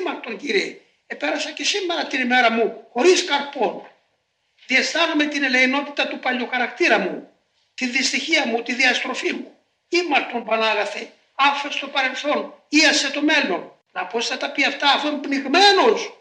Ήμαρτον Κύριε, επέρασα και σήμερα την ημέρα μου χωρίς καρπό. Διαισθάνομαι την ελεηνότητα του παλιού χαρακτήρα μου, τη δυστυχία μου, τη διαστροφή μου. Ήμαρτον Πανάγαθε, άφησε το παρελθόν, ίασε το μέλλον. Να πώς θα τα πει αυτά, αφού είναι πνιγμένος